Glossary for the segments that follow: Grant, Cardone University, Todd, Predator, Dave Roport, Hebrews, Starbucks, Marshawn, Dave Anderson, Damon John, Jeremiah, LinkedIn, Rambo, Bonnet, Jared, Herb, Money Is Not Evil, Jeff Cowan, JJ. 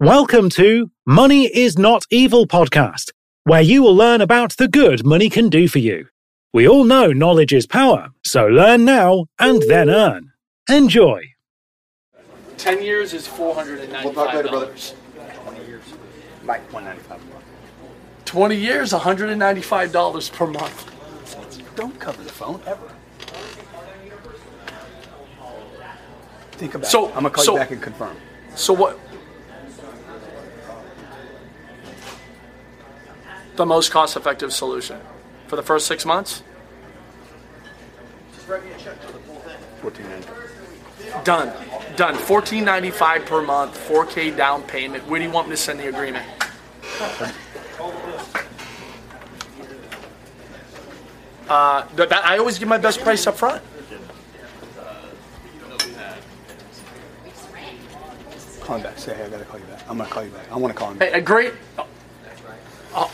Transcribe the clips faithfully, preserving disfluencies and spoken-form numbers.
Welcome to Money Is Not Evil podcast, where you will learn about the good money can do for you. We all know knowledge is power, so learn now and then earn. Enjoy. Ten years is four hundred and ninety-five dollars. We'll talk later, brothers. Twenty years, right? One ninety-five a month. Twenty years, one hundred and ninety-five dollars per month. Don't cover the phone ever. Think about so, it. I'm gonna call so, you back and confirm. So what? The most cost-effective solution for the first six months. Just write me a check for the full thing. Fourteen ninety-five. Done. Done. fourteen ninety-five per month, four K down payment. Where do you want me to send the agreement? Uh, that, I always give my best price up front. Call him back. Say, hey, I gotta call you back. I'm gonna call you back. I want to call him back. Hey, great. Oh. Oh.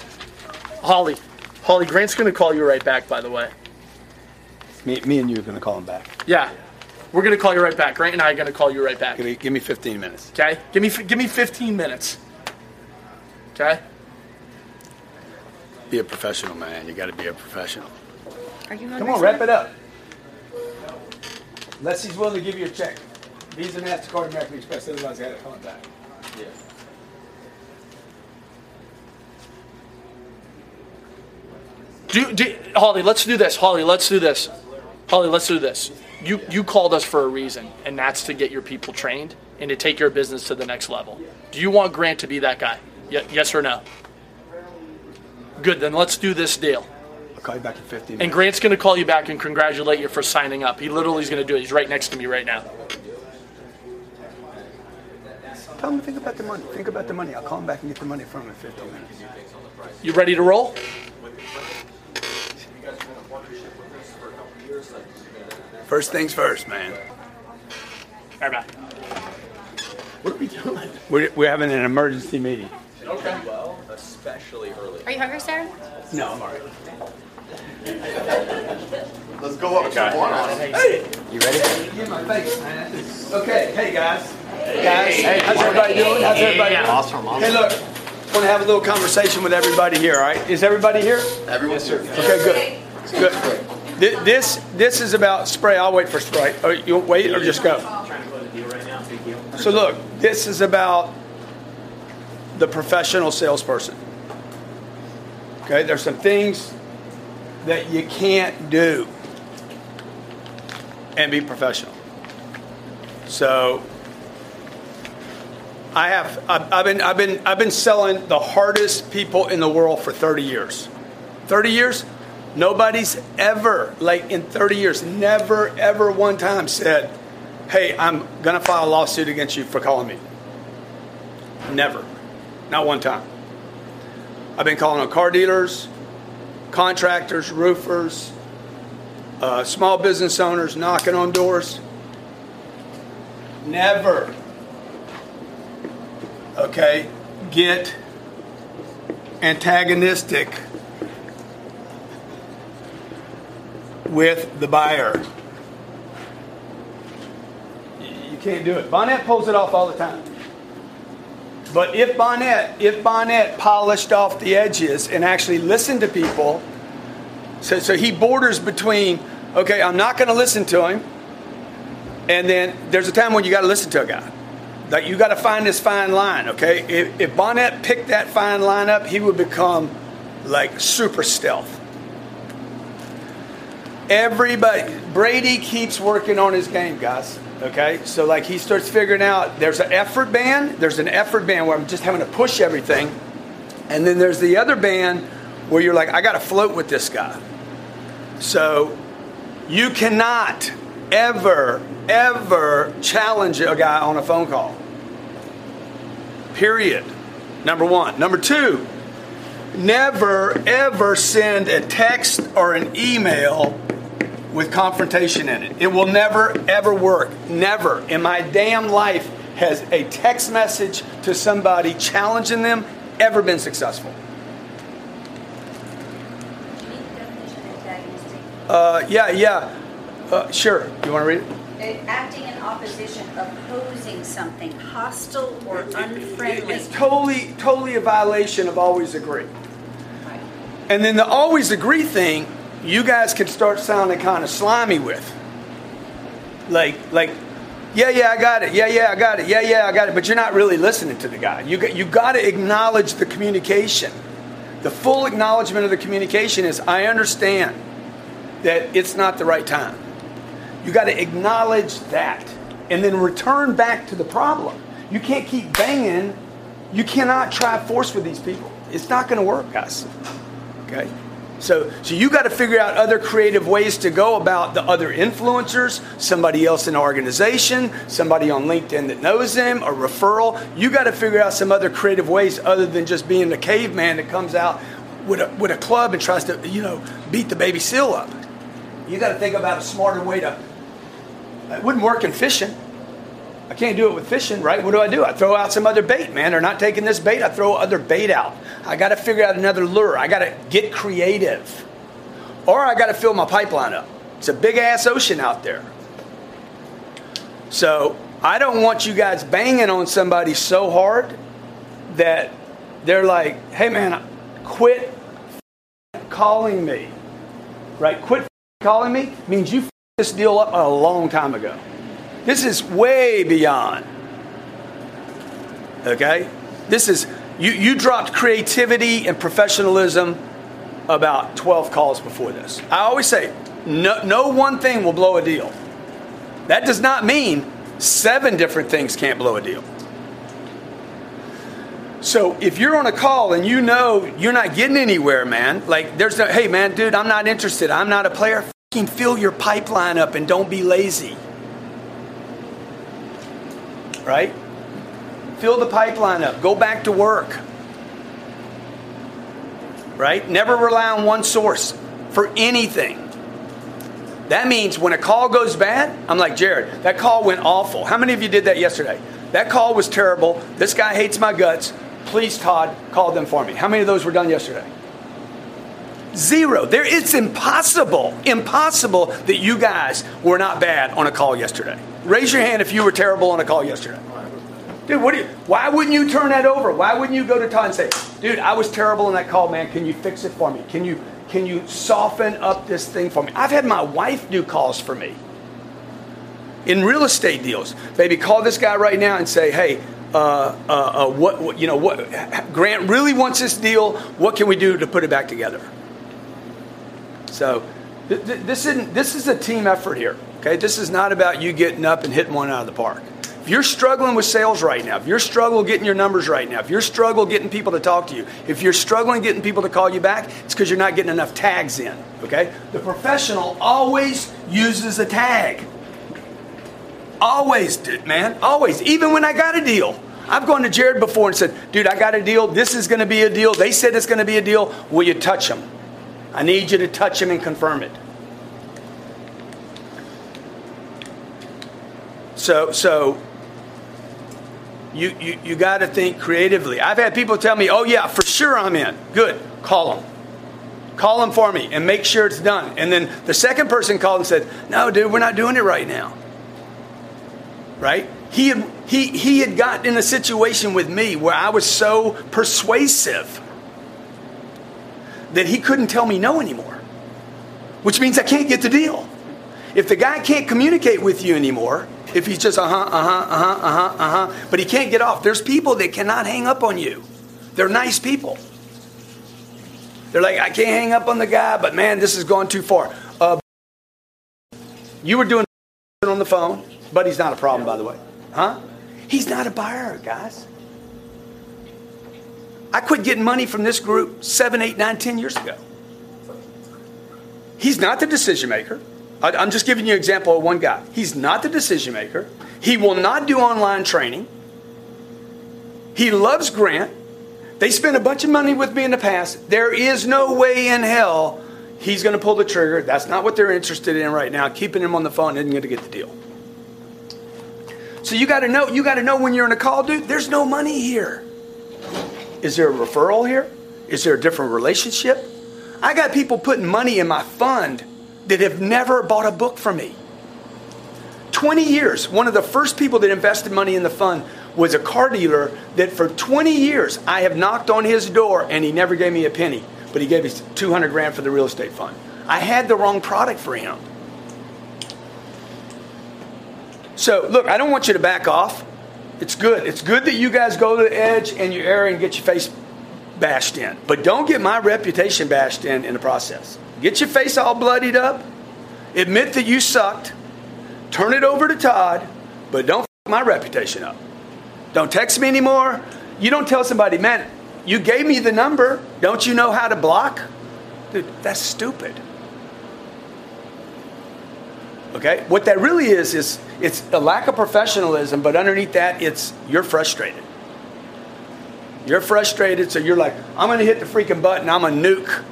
Holly, Holly, Grant's gonna call you right back. By the way, me, me, and you are gonna call him back. Yeah. We're going to call you right back. Grant and I are going to call you right back. Give me, give me fifteen minutes. Okay? Give me give me fifteen minutes. Okay? Be a professional, man. You got to be a professional. Are you Come on, wrap it up. Unless he's willing to give you a check. Visa, MasterCard, American Express. Otherwise, you got to call him back. Yeah. Do, do, Holly, let's do this. Holly, let's do this. Holly, let's do this. You yeah. you called us for a reason, and that's to get your people trained and to take your business to the next level. Yeah. Do you want Grant to be that guy? Y- yes or no? Good, then let's do this deal. I'll call you back in fifteen minutes. And Grant's going to call you back and congratulate you for signing up. He literally is going to do it. He's right next to me right now. Tell him to think about the money. Think about the money. I'll call him back and get the money from him in fifteen minutes. You ready to roll? First things first, man. Right back. What are we doing? We're, we're having an emergency meeting. Okay. Well, especially early. Are you hungry, sir? No, I'm all right. Let's go up okay. to one. Hey! You ready? Get my face, man. Okay, hey, guys. Hey, guys. Hey, how's everybody doing? How's everybody doing? Awesome, awesome. Hey, look. I want to have a little conversation with everybody here, all right? Is everybody here? Everyone's yes, here. Okay, good. Good. Good. This this is about spray. I'll wait for spray. Oh, you wait or just go. So look, this is about the professional salesperson. Okay, there's some things that you can't do and be professional. So I have I've, I've been I've been I've been selling the hardest people in the world for thirty years. thirty years. Nobody's ever, like in thirty years, never, ever one time said, hey, I'm going to file a lawsuit against you for calling me. Never. Not one time. I've been calling on car dealers, contractors, roofers, uh, small business owners, knocking on doors. Never. Okay. Get antagonistic with the buyer. You can't do it. Bonnet pulls it off all the time. But if Bonnet, if Bonnet polished off the edges and actually listened to people, so, so he borders between, okay, I'm not going to listen to him, and then there's a time when you got to listen to a guy. Like you got to find this fine line, okay? If, if Bonnet picked that fine line up, he would become like super stealth. Everybody, Brady keeps working on his game, guys, okay? So, like, he starts figuring out there's an effort band. There's an effort band where I'm just having to push everything. And then there's the other band where you're like, I got to float with this guy. So, you cannot ever, ever challenge a guy on a phone call. Period. Number one. Number two, never ever send a text or an email with confrontation in it. It will never ever work. Never in my damn life has a text message to somebody challenging them ever been successful. Uh, yeah, yeah. Uh, sure. You want to read it? Acting in opposition, opposing something, hostile or unfriendly. It's totally, totally a violation of always agree. Right. And then the always agree thing, you guys can start sounding kind of slimy with. Like, like, yeah, yeah, I got it. Yeah, yeah, I got it. Yeah, yeah, I got it. But you're not really listening to the guy. You got, you got to acknowledge the communication. The full acknowledgement of the communication is, I understand that it's not the right time. You got to acknowledge that and then return back to the problem. You can't keep banging. You cannot try force with these people. It's not going to work, guys. Okay? So so you got to figure out other creative ways to go about the other influencers, somebody else in the organization, somebody on LinkedIn that knows them, a referral. You got to figure out some other creative ways other than just being the caveman that comes out with a, with a club and tries to, you know, beat the baby seal up. You got to think about a smarter way to... It wouldn't work in fishing. I can't do it with fishing, right? What do I do? I throw out some other bait, man. They're not taking this bait. I throw other bait out. I got to figure out another lure. I got to get creative. Or I got to fill my pipeline up. It's a big-ass ocean out there. So I don't want you guys banging on somebody so hard that they're like, hey, man, quit calling me, right? Quit calling me means you f***ed this deal up a long time ago. This is way beyond. Okay? This is, you, you dropped creativity and professionalism about twelve calls before this. I always say, no, no one thing will blow a deal. That does not mean seven different things can't blow a deal. So if you're on a call and you know you're not getting anywhere, man, like there's no, hey, man, dude, I'm not interested. I'm not a player. F***ing fill your pipeline up and don't be lazy. Right? Fill the pipeline up. Go back to work. Right? Never rely on one source for anything. That means when a call goes bad, I'm like, Jared, that call went awful. How many of you did that yesterday? That call was terrible. This guy hates my guts. Please, Todd, call them for me. How many of those were done yesterday? Zero. There, it's impossible, impossible that you guys were not bad on a call yesterday. Raise your hand if you were terrible on a call yesterday. Dude, what do you, why wouldn't you turn that over? Why wouldn't you go to Todd and say, dude, I was terrible on that call, man. Can you fix it for me? Can you, can you soften up this thing for me? I've had my wife do calls for me. In real estate deals, baby, call this guy right now and say, hey, uh, uh, uh, what, what, you know, what Grant really wants this deal. What can we do to put it back together? So th- th- this isn't, this is a team effort here. Okay. This is not about you getting up and hitting one out of the park. If you're struggling with sales right now, if you're struggling getting your numbers right now, if you're struggling getting people to talk to you, if you're struggling getting people to call you back, it's because you're not getting enough tags in. Okay. The professional always uses a tag. Always, dude, man. Always. Even when I got a deal. I've gone to Jared before and said, dude, I got a deal. This is going to be a deal. They said it's going to be a deal. Will you touch them? I need you to touch them and confirm it. So, so you you, you got to think creatively. I've had people tell me, oh, yeah, for sure I'm in. Good. Call them. Call them for me and make sure it's done. And then the second person called and said, no, dude, we're not doing it right now. Right? He had, he, he had gotten in a situation with me where I was so persuasive that he couldn't tell me no anymore, which means I can't get the deal. If the guy can't communicate with you anymore, if he's just uh-huh, uh-huh, uh-huh, uh-huh, uh-huh, but he can't get off. There's people that cannot hang up on you. They're nice people. They're like, I can't hang up on the guy, but man, this has gone too far. Uh, you were doing on the phone. But he's not a problem, by the way. Huh? He's not a buyer, guys. I quit getting money from this group seven, eight, nine, ten years ago. He's not the decision maker. I'm just giving you an example of one guy. He's not the decision maker. He will not do online training. He loves Grant. They spent a bunch of money with me in the past. There is no way in hell he's going to pull the trigger. That's not what they're interested in right now. Keeping him on the phone isn't going to get the deal. So you got to know, you got to know when you're in a call, dude, there's no money here. Is there a referral here? Is there a different relationship? I got people putting money in my fund that have never bought a book from me. twenty years, one of the first people that invested money in the fund was a car dealer that for twenty years I have knocked on his door and he never gave me a penny, but he gave me two hundred grand for the real estate fund. I had the wrong product for him. So, look, I don't want you to back off. It's good. It's good that you guys go to the edge and you err and get your face bashed in. But don't get my reputation bashed in in the process. Get your face all bloodied up. Admit that you sucked. Turn it over to Todd. But don't f*** my reputation up. Don't text me anymore. You don't tell somebody, man, you gave me the number. Don't you know how to block? Dude, that's stupid. Okay? What that really is, is it's a lack of professionalism, but underneath that, it's you're frustrated. You're frustrated, so you're like, I'm going to hit the freaking button. I'm going to nuke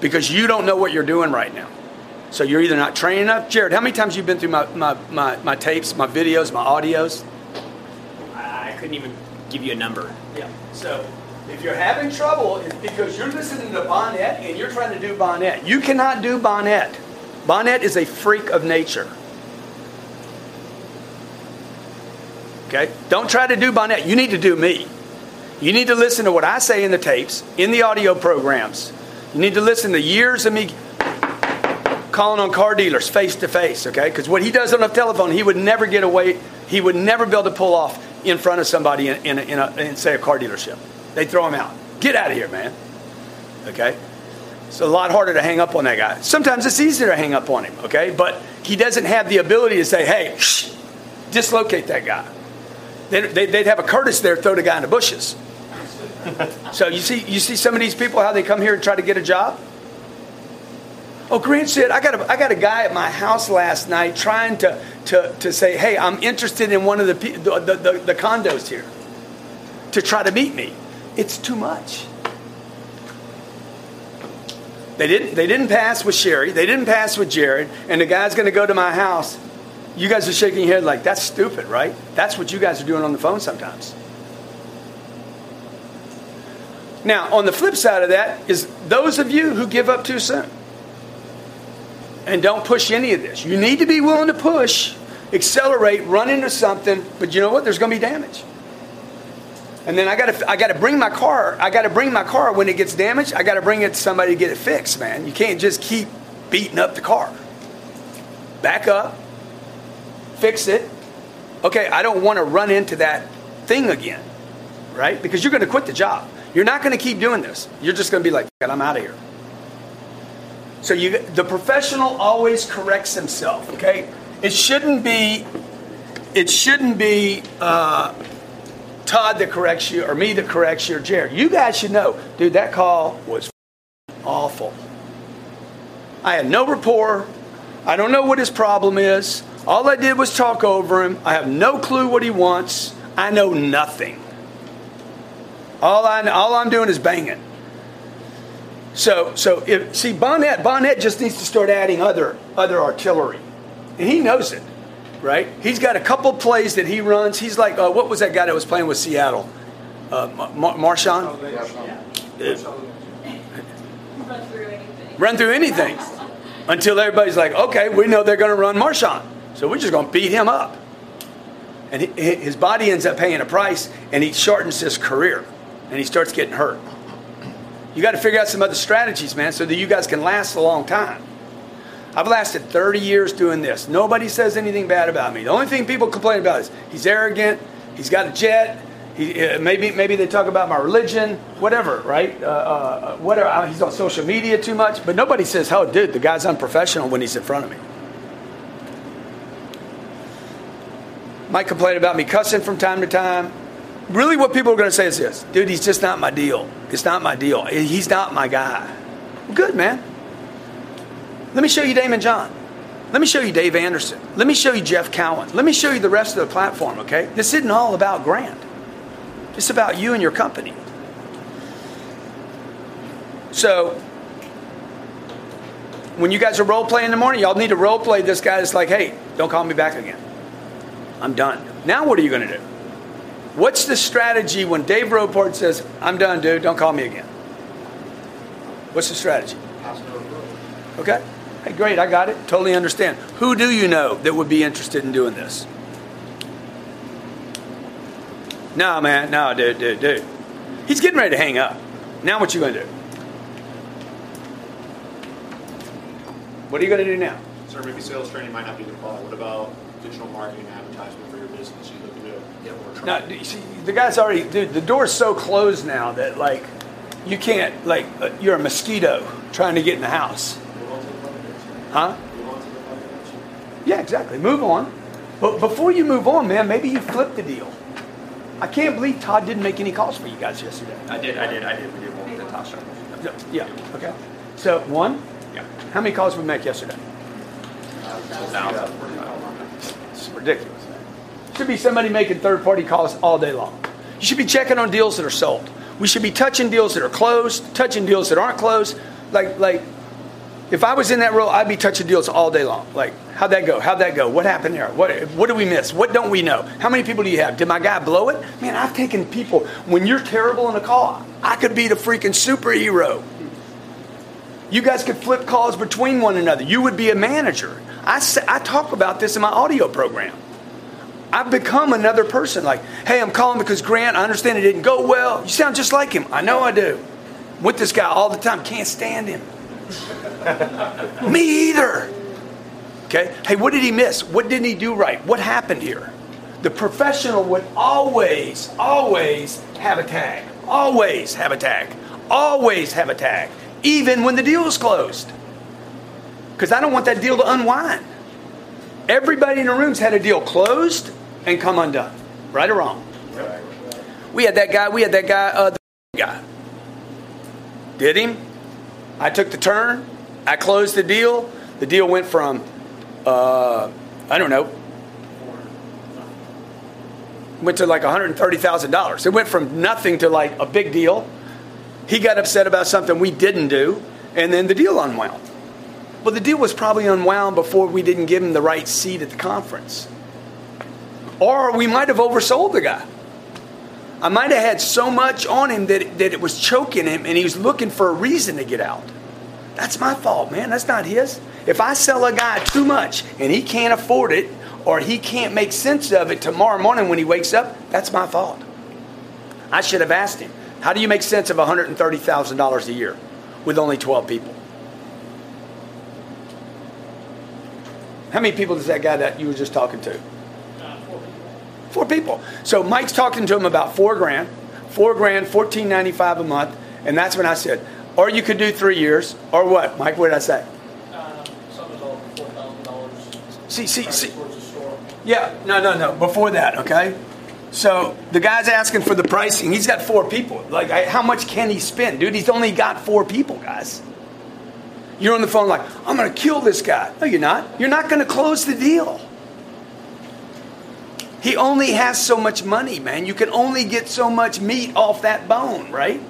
because you don't know what you're doing right now. So you're either not trained enough. Jared, how many times have you been through my, my, my, my tapes, my videos, my audios? I couldn't even give you a number. Yeah. So if you're having trouble, it's because you're listening to Bonnet and you're trying to do Bonnet. You cannot do Bonnet. Bonnet is a freak of nature. Okay? Don't try to do Bonnet. You need to do me. You need to listen to what I say in the tapes, in the audio programs. You need to listen to years of me calling on car dealers face to face, okay? Because what he does on the telephone, he would never get away. He would never be able to pull off in front of somebody in, in, a, in, a, in say, a car dealership. They throw him out. Get out of here, man. Okay? It's a lot harder to hang up on that guy. Sometimes it's easier to hang up on him, okay? But he doesn't have the ability to say, hey, shh, dislocate that guy. They'd, they'd have a Curtis there throw the guy in the bushes. So you see you see some of these people, how they come here and try to get a job? Oh, Grant said, I got a, I got a guy at my house last night trying to, to, to say, hey, I'm interested in one of the, the, the, the condos here to try to meet me. It's too much. They didn't, they didn't pass with Sherry. They didn't pass with Jared. And the guy's going to go to my house. You guys are shaking your head like, that's stupid, right? That's what you guys are doing on the phone sometimes. Now, on the flip side of that is those of you who give up too soon and don't push any of this. You need to be willing to push, accelerate, run into something, but you know what? There's going to be damage. And then I got to I got to bring my car. I got to bring my car when it gets damaged. I got to bring it to somebody to get it fixed, man. You can't just keep beating up the car. Back up. Fix it. Okay, I don't want to run into that thing again, right? Because you're going to quit the job. You're not going to keep doing this. You're just going to be like, God, I'm out of here. So you, the professional always corrects himself, okay? It shouldn't be, it shouldn't be uh, Todd that corrects you or me that corrects you or Jared. You guys should know, dude, that call was awful. I had no rapport. I don't know what his problem is. All I did was talk over him. I have no clue what he wants. I know nothing. All, I, all I'm doing is banging. So, so if, see, Bonnet, Bonnet just needs to start adding other, other artillery. And he knows it, right? He's got a couple plays that he runs. He's like, uh, what was that guy that was playing with Seattle? Uh, Mar- Marshawn? Run through anything. Run through anything. Until everybody's like, okay, we know they're going to run Marshawn. So we're just going to beat him up. And he, his body ends up paying a price, and he shortens his career. And he starts getting hurt. You got to figure out some other strategies, man, so that you guys can last a long time. I've lasted thirty years doing this. Nobody says anything bad about me. The only thing people complain about is he's arrogant, he's got a jet, he, uh, maybe maybe they talk about my religion, whatever, right? Uh, uh, whatever. He's on social media too much, but nobody says, oh, dude, the guy's unprofessional when he's in front of me. Might complain about me cussing from time to time. Really what people are going to say is this. Dude, he's just not my deal. It's not my deal. He's not my guy. Well, good, man. Let me show you Damon John. Let me show you Dave Anderson. Let me show you Jeff Cowan. Let me show you the rest of the platform, okay? This isn't all about Grant. It's about you and your company. So when you guys are role playing in the morning, y'all need to role play this guy that's like, hey, don't call me back again. I'm done. Now what are you going to do? What's the strategy when Dave Roport says, I'm done, dude, don't call me again? What's the strategy? Okay. Hey, great, I got it. Totally understand. Who do you know that would be interested in doing this? No, man. No, dude, dude, dude. He's getting ready to hang up. Now what you going to do? What are you going to do now? Sir, maybe sales training might not be the problem. What about digital marketing and advertisement for your business? You look to do it. Now, you see, the guy's already, dude, the door's so closed now that, like, you can't, like, uh, you're a mosquito trying to get in the house. Huh? Yeah, exactly. Move on. But before you move on, man, maybe you flip the deal. I can't believe Todd didn't make any calls for you guys yesterday. I did, I did, I did. We did one with the top circle. Yeah, okay. So, one? Yeah. How many calls did we make yesterday? It's ridiculous. Should be somebody making third-party calls all day long. You should be checking on deals that are sold. We should be touching deals that are closed, touching deals that aren't closed. Like, like, if I was in that role, I'd be touching deals all day long. Like, how'd that go? How'd that go? What happened there? What what did we miss? What don't we know? How many people do you have? Did my guy blow it? Man, I've taken people. When you're terrible in a call, I could be the freaking superhero. You guys could flip calls between one another. You would be a manager. I, say, I talk about this in my audio program. I've become another person. Like, hey, I'm calling because Grant, I understand it didn't go well. You sound just like him. I know I do. I'm with this guy all the time. Can't stand him. Me either. Okay. Hey, what did he miss? What didn't he do right? What happened here? The professional would always, always have a tag. Always have a tag. Always have a tag. Even when the deal is closed. Because I don't want that deal to unwind. Everybody in the room's had a deal closed and come undone. Right or wrong? Right. We had that guy. We had that guy. Uh, the guy. Did him. I took the turn, I closed the deal, the deal went from, uh, I don't know, went to like one hundred thirty thousand dollars. It went from nothing to like a big deal. He got upset about something we didn't do, and then the deal unwound. Well, the deal was probably unwound before we didn't give him the right seat at the conference. Or we might have oversold the guy. I might have had so much on him that, that it was choking him and he was looking for a reason to get out. That's my fault, man. That's not his. If I sell a guy too much and he can't afford it or he can't make sense of it tomorrow morning when he wakes up, that's my fault. I should have asked him, how do you make sense of one hundred thirty thousand dollars a year with only twelve people? How many people does that guy that you were just talking to? Four people. So Mike's talking to him about four grand, four grand, fourteen ninety five a month, and that's when I said, or you could do three years, or what, Mike? What did I say? Uh, something's all four thousand dollars. See, see, see. Yeah, no, no, no. Before that, okay. So the guy's asking for the pricing. He's got four people. Like, I, how much can he spend, dude? He's only got four people, guys. You're on the phone like, I'm going to kill this guy. No, you're not. You're not going to close the deal. He only has so much money, man. You can only get so much meat off that bone, right?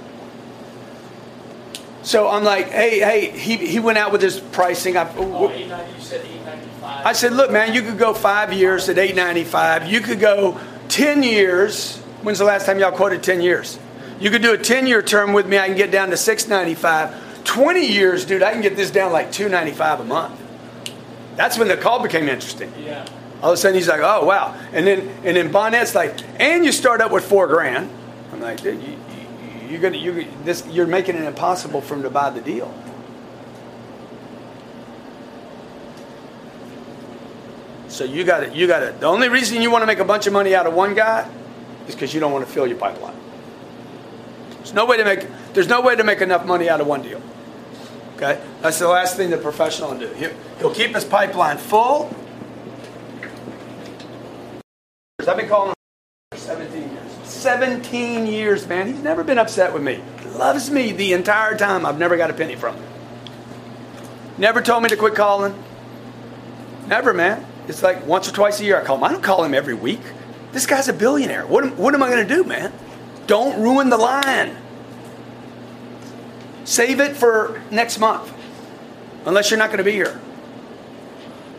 So I'm like, hey, hey, he he went out with his pricing. I, oh, eight ninety, you said eight ninety-five. I said, look, man, you could go five years at eight ninety-five. You could go ten years. When's the last time y'all quoted ten years? You could do a ten-year term with me. I can get down to six ninety-five. twenty years, dude, I can get this down like two ninety-five a month. That's when the call became interesting. Yeah. All of a sudden, he's like, oh, wow. And then and then Bonnet's like, and you start up with four grand. I'm like, dude, you, you, you're, gonna, you're, this, you're making it impossible for him to buy the deal. So you got it. You got it. The only reason you want to make a bunch of money out of one guy is because you don't want to fill your pipeline. There's no way to make, there's no way to make enough money out of one deal. Okay? That's the last thing the professional will do. He'll, he'll keep his pipeline full. I've been calling him for seventeen years. seventeen years, man. He's never been upset with me. Loves me the entire time. I've never got a penny from him. Never told me to quit calling. Never, man. It's like once or twice a year I call him. I don't call him every week. This guy's a billionaire. What am, what am I going to do, man? Don't ruin the line. Save it for next month, unless you're not going to be here.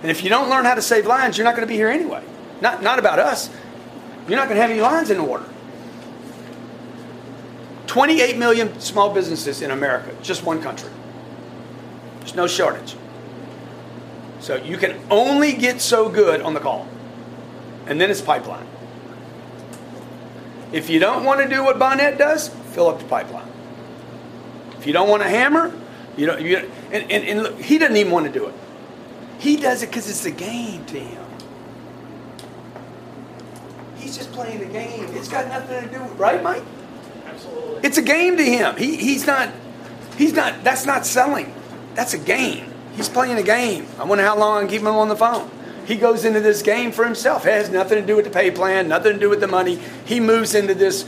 And if you don't learn how to save lines, you're not going to be here anyway. Not, not about us. You're not going to have any lines in order. twenty-eight million small businesses in America, just one country. There's no shortage. So you can only get so good on the call. And then it's pipeline. If you don't want to do what Bonnet does, fill up the pipeline. If you don't want to hammer, you don't. You, and and, and look, he doesn't even want to do it. He does it because it's a game to him. He's just playing the game. It's got nothing to do with, right, Mike? Absolutely. It's a game to him. He he's not. He's not. That's not selling. That's a game. He's playing a game. I wonder how long I can keep him on the phone. He goes into this game for himself. It has nothing to do with the pay plan, nothing to do with the money. He moves into this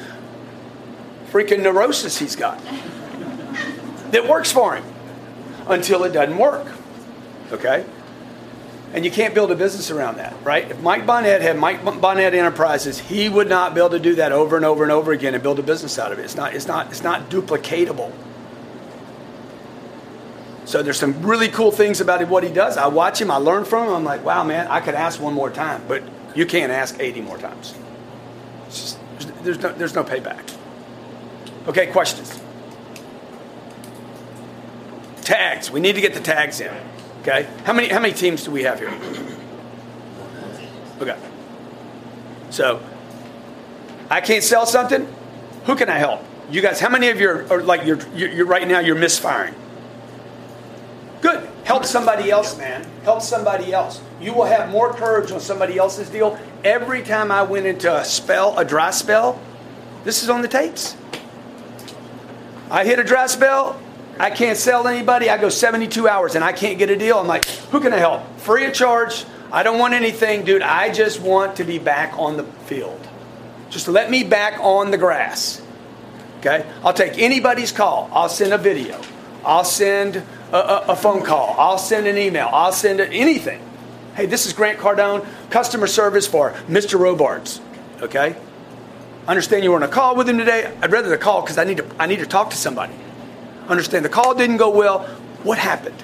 freaking neurosis he's got that works for him until it doesn't work, okay? And you can't build a business around that, right? If Mike Bonnet had Mike Bonnet Enterprises, he would not be able to do that over and over and over again and build a business out of it. It's not, it's not, it's not duplicatable. So there's some really cool things about what he does. I watch him. I learn from him. I'm like, wow, man, I could ask one more time. But you can't ask eighty more times. It's just, there's, no, there's no payback. Okay, questions? Tags. We need to get the tags in. Okay? How many, how many teams do we have here? Okay. So I can't sell something. Who can I help? You guys, how many of you are, are like, you're, you're right now you're misfiring? Good. Help somebody else, man. Help somebody else. You will have more courage on somebody else's deal. Every time I went into a spell, a dry spell, this is on the tapes. I hit a dry spell. I can't sell anybody. I go seventy-two hours and I can't get a deal. I'm like, who can I help? Free of charge. I don't want anything, dude. I just want to be back on the field. Just let me back on the grass. Okay? I'll take anybody's call. I'll send a video. I'll send... A, a, a phone call. I'll send an email. I'll send a, anything. Hey, this is Grant Cardone, customer service for Mister Robards. Okay? I understand you were on a call with him today. I'd rather the call because I need to I need to talk to somebody. Understand the call didn't go well. What happened?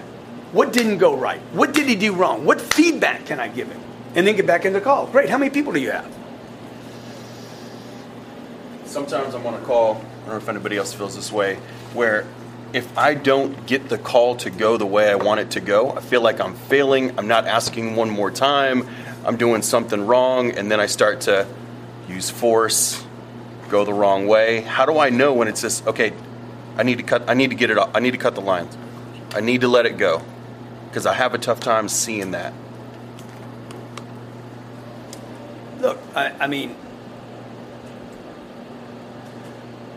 What didn't go right? What did he do wrong? What feedback can I give him? And then get back in the call. Great. How many people do you have? Sometimes I'm on a call. I don't know if anybody else feels this way, where if I don't get the call to go the way I want it to go, I feel like I'm failing. I'm not asking one more time. I'm doing something wrong. And then I start to use force, go the wrong way. How do I know when it's just, okay, I need to cut, I need to get it off. I need to cut the lines. I need to let it go because I have a tough time seeing that. Look, I, I mean,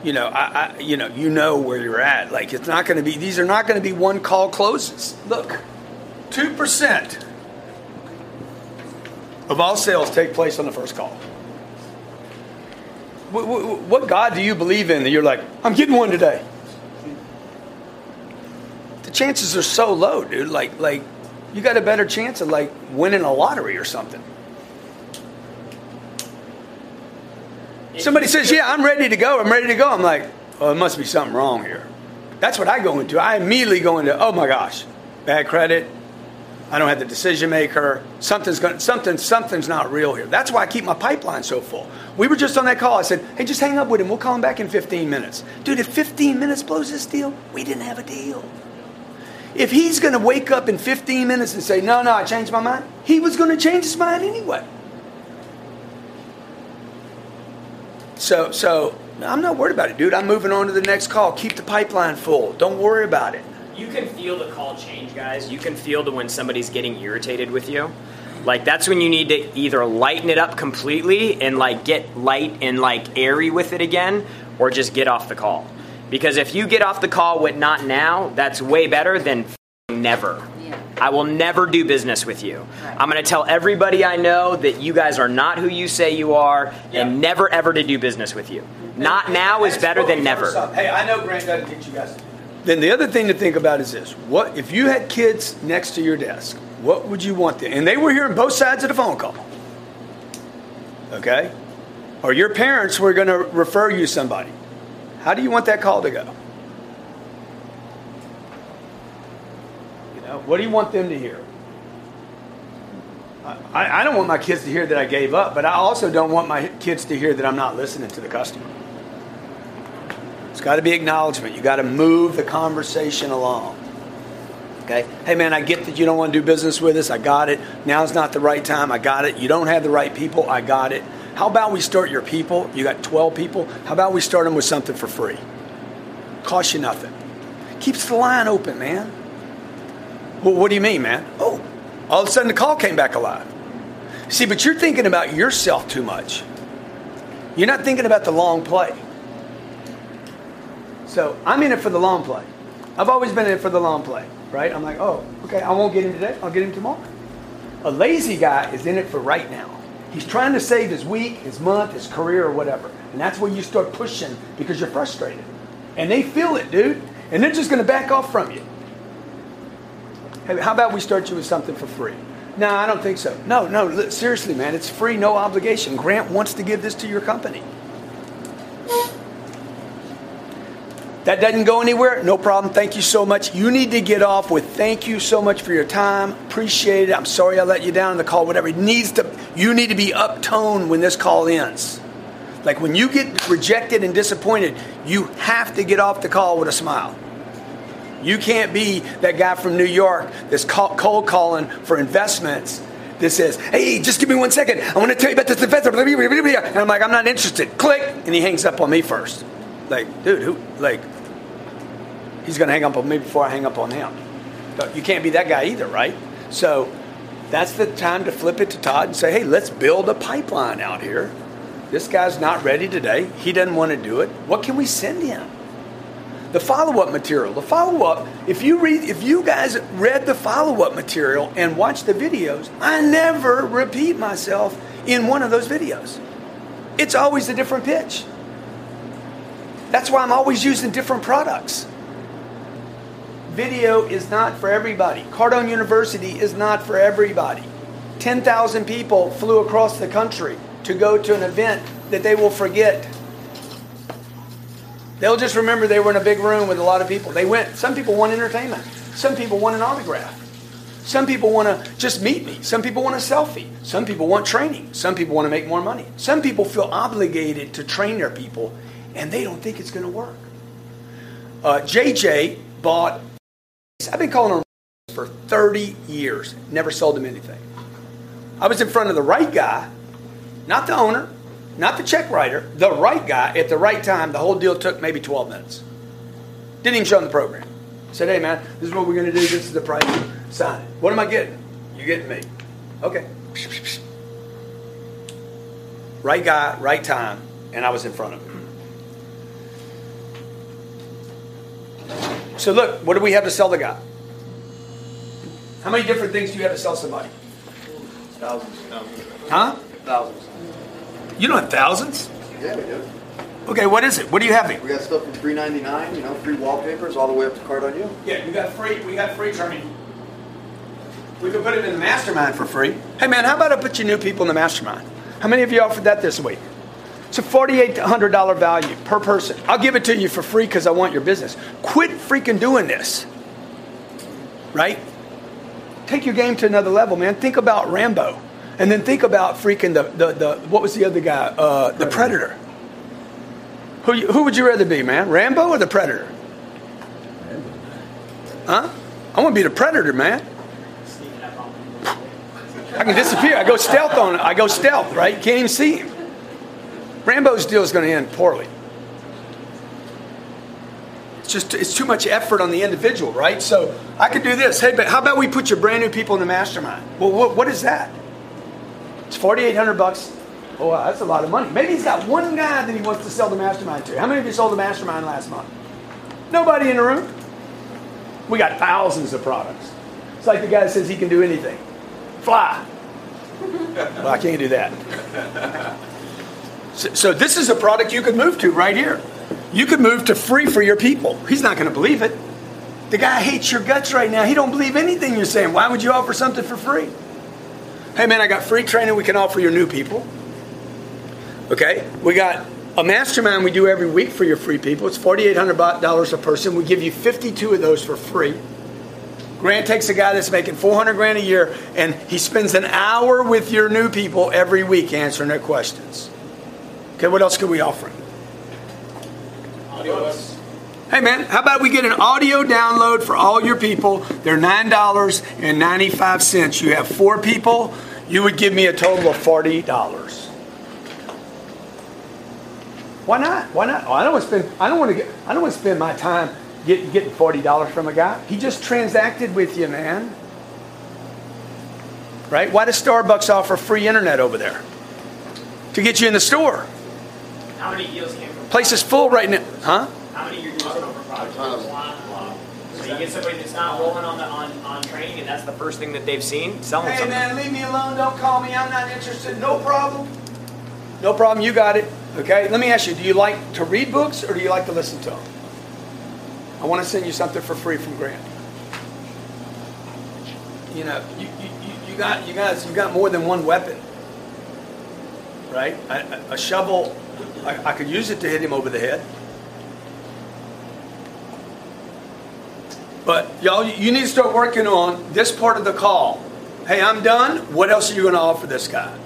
You know, I, I, you know, you know where you're at. Like, it's not going to be, these are not going to be one call closes. Look, two percent of all sales take place on the first call. What, what, what God do you believe in that you're like, I'm getting one today? The chances are so low, dude. Like, like you got a better chance of like winning a lottery or something. Somebody says, yeah, I'm ready to go. I'm ready to go. I'm like, well, there must be something wrong here. That's what I go into. I immediately go into, oh, my gosh, bad credit. I don't have the decision maker. Something's going, something, something's not real here. That's why I keep my pipeline so full. We were just on that call. I said, hey, just hang up with him. We'll call him back in fifteen minutes. Dude, if fifteen minutes blows this deal, we didn't have a deal. If he's going to wake up in fifteen minutes and say, no, no, I changed my mind, he was going to change his mind anyway. So, so I'm not worried about it, dude. I'm moving on to the next call. Keep the pipeline full. Don't worry about it. You can feel the call change, guys. You can feel the when somebody's getting irritated with you. Like, that's when you need to either lighten it up completely and, like, get light and, like, airy with it again, or just get off the call. Because if you get off the call with not now, that's way better than never. I will never do business with you. Right. I'm going to tell everybody I know that you guys are not who you say you are, yeah, and never, ever to do business with you. Not now is better than never. Hey, I know Grant got to get you guys to do that. Then the other thing to think about is this. What if you had kids next to your desk, what would you want them? And they were hearing both sides of the phone call. Okay? or your parents were going to refer you somebody. How do you want that call to go? You know, what do you want them to hear? I, I don't want my kids to hear that I gave up, but I also don't want my kids to hear that I'm not listening to the customer. It's got to be acknowledgement. You got to move the conversation along. Okay? Hey, man, I get that you don't want to do business with us. I got it. Now's not the right time. I got it. You don't have the right people. I got it. How about we start your people? You got twelve people. How about we start them with something for free? Costs you nothing. Keeps the line open, man. Well, what do you mean, man? Oh, all of a sudden the call came back alive. See, but you're thinking about yourself too much. You're not thinking about the long play. So I'm in it for the long play. I've always been in it for the long play, right? I'm like, oh, okay, I won't get him today. I'll get him tomorrow. A lazy guy is in it for right now. He's trying to save his week, his month, his career, or whatever. And that's where you start pushing because you're frustrated. And they feel it, dude. And they're just going to back off from you. Hey, how about we start you with something for free? No, I don't think so. No, no, seriously, man. It's free, no obligation. Grant wants to give this to your company. That doesn't go anywhere? No problem. Thank you so much. You need to get off with thank you so much for your time. Appreciate it. I'm sorry I let you down on the call. Whatever. It needs to, you need to be uptone when this call ends. Like when you get rejected and disappointed, you have to get off the call with a smile. You can't be that guy from New York that's cold calling for investments that says, hey, just give me one second. I want to tell you about this investor. And I'm like, I'm not interested. Click. And he hangs up on me first. Like, dude, who, like, he's going to hang up on me before I hang up on him. But you can't be that guy either, right? So that's the time to flip it to Todd and say, hey, let's build a pipeline out here. This guy's not ready today. He doesn't want to do it. What can we send him? The follow-up material. The follow-up, if you read, if you guys read the follow-up material and watch the videos, I never repeat myself in one of those videos. It's always a different pitch. That's why I'm always using different products. Video is not for everybody. Cardone University is not for everybody. ten thousand people flew across the country to go to an event that they will forget. They'll just remember they were in a big room with a lot of people. They went. Some people want entertainment. Some people want an autograph. Some people want to just meet me. Some people want a selfie. Some people want training. Some people want to make more money. Some people feel obligated to train their people, and they don't think it's going to work. Uh, J J bought, I've been calling on for thirty years. Never sold him anything. I was in front of the right guy, not the owner, not the check writer, the right guy at the right time. The whole deal took maybe twelve minutes. Didn't even show him the program. I said, hey, man, this is what we're going to do. This is the price. Sign it. What am I getting? You're getting me. Okay. Right guy, right time, and I was in front of him. So look, what do we have to sell the guy? How many different things do you have to sell somebody? Thousands. Huh? Thousands. You don't have thousands? Yeah, we do. Okay, what is it? What do you have here? We got stuff for three ninety-nine, you know, free wallpapers all the way up to Cardone U. Yeah, you got free, we got free training. We could put it in the mastermind for free. Hey man, how about I put your new people in the mastermind? How many of you offered that this week? It's a four thousand eight hundred dollars value per person. I'll give it to you for free because I want your business. Quit freaking doing this, right? Take your game to another level, man. Think about Rambo, and then think about freaking the the, the what was the other guy? Uh, the Predator. Who who would you rather be, man? Rambo or the Predator? Huh? I want to be the Predator, man. I can disappear. I go stealth on. I go stealth, right? Can't even see him. Rambo's deal is going to end poorly. It's just it's too much effort on the individual, right? So I could do this. Hey, but how about we put your brand new people in the mastermind? Well, what, what is that? It's four thousand eight hundred bucks. Oh, wow, that's a lot of money. Maybe he's got one guy that he wants to sell the mastermind to. How many of you sold the mastermind last month? Nobody in the room. We got thousands of products. It's like the guy that says he can do anything. Fly. Well, I can't do that. So, so this is a product you could move to right here. You could move to free for your people. He's not going to believe it. The guy hates your guts right now. He don't believe anything you're saying. Why would you offer something for free? Hey, man, I got free training we can offer your new people. Okay? We got a mastermind we do every week for your free people. It's forty-eight hundred dollars a person. We give you fifty-two of those for free. Grant takes a guy that's making four hundred grand a year, and he spends an hour with your new people every week answering their questions. Okay, what else could we offer him? Audio. Hey, man, how about we get an audio download for all your people? They're nine ninety-five. You have four people. You would give me a total of forty dollars. Why not? Why not? Oh, I don't want to spend. I don't want to get. I don't want to spend my time getting getting forty dollars from a guy. He just transacted with you, man. Right? Why does Starbucks offer free internet over there? To get you in the store. How many deals came from? Place is full right now, huh? How many of your deals come from product? So you get somebody that's not rolling on the on, on training, and that's the first thing that they've seen. Selling hey, something. Man, leave me alone. Don't call me. I'm not interested. No problem. No problem. You got it. Okay. Let me ask you: do you like to read books or do you like to listen to them? I want to send you something for free from Grant. You know, you you, you got you guys you got more than one weapon, right? A, a shovel. I, I could use it to hit him over the head. But y'all, you need to start working on this part of the call. Hey, I'm done. What else are you going to offer this guy?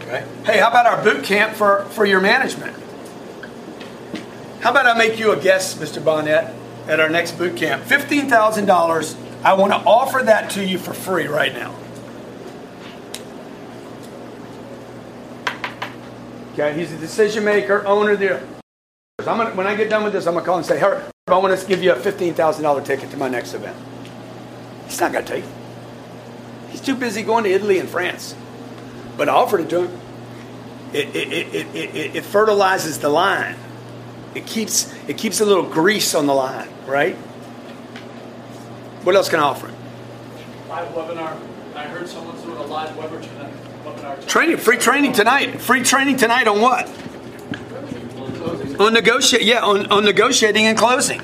Okay. Hey, how about our boot camp for, for your management? How about I make you a guest, Mister Bonnet, at our next boot camp? fifteen thousand dollars. I want to offer that to you for free right now. Okay, he's a decision maker, owner there. I'm gonna, when I get done with this, I'm going to call and say, Herb, I want to give you a fifteen thousand dollars ticket to my next event. He's not going to take it. He's too busy going to Italy and France. But I offered it to him. It, it, it, it, it, it fertilizes the line. It keeps, it keeps a little grease on the line, right? What else can I offer him? Live webinar. I heard someone's doing a live webinar. Training, free training tonight. Free training tonight on what? On negotiate, yeah, on, on negotiating and closing.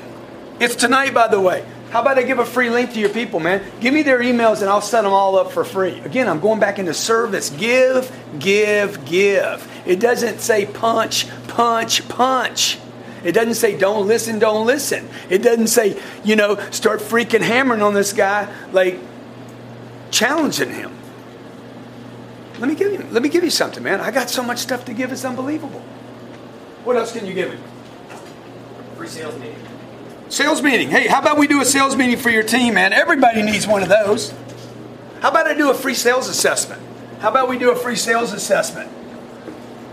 It's tonight, by the way. How about I give a free link to your people, man? Give me their emails and I'll set them all up for free. Again, I'm going back into service. Give, give, give. It doesn't say punch, punch, punch. It doesn't say don't listen, don't listen. It doesn't say, you know, start freaking hammering on this guy, like challenging him. Let me give you, let me give you something, man. I got so much stuff to give, it's unbelievable. What else can you give him? Free sales meeting. Sales meeting. Hey, how about we do a sales meeting for your team, man? Everybody needs one of those. How about I do a free sales assessment? How about we do a free sales assessment?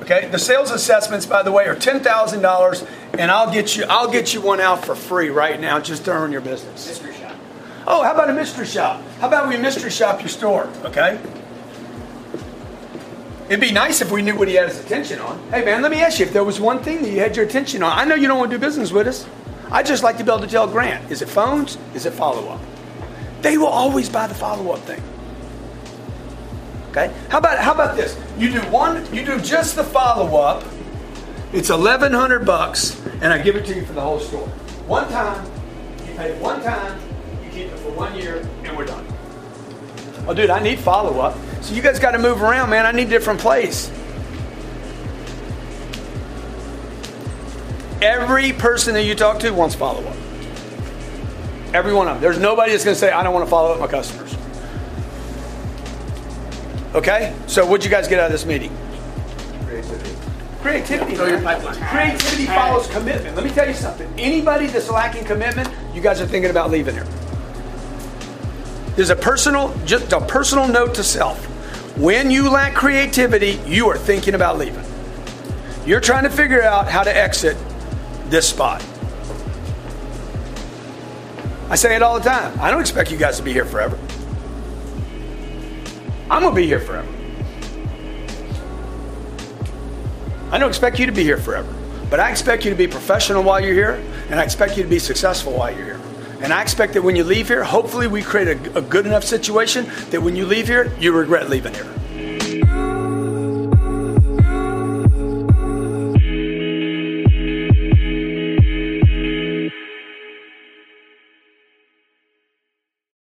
Okay, the sales assessments, by the way, are ten thousand dollars, and I'll get you I'll get you one out for free right now just to earn your business. Mystery shop. Oh, how about a mystery shop? How about we mystery shop your store, okay? It'd be nice if we knew what he had his attention on. Hey, man, let me ask you, if there was one thing that you had your attention on, I know you don't want to do business with us. I'd just like to be able to tell Grant, is it phones? Is it follow-up? They will always buy the follow-up thing. Okay? How about how about this? You do one, you do just the follow-up. It's eleven hundred bucks, and I give it to you for the whole store. One time, you pay it one time, you keep it for one year, and we're done. Oh, dude, I need follow-up. So you guys got to move around, man. I need a different place. Every person that you talk to wants follow-up. Every one of them. There's nobody that's going to say, I don't want to follow up my customers. Okay? So what'd you guys get out of this meeting? Creativity. Creativity. Throw your pipeline. Creativity follows commitment. Let me tell you something. Anybody that's lacking commitment, you guys are thinking about leaving here. There's a personal, just a personal note to self. When you lack creativity, you are thinking about leaving. You're trying to figure out how to exit this spot. I say it all the time. I don't expect you guys to be here forever. I'm going to be here forever. I don't expect you to be here forever. But I expect you to be professional while you're here, and I expect you to be successful while you're here. And I expect that when you leave here, hopefully we create a, a good enough situation that when you leave here, you regret leaving here.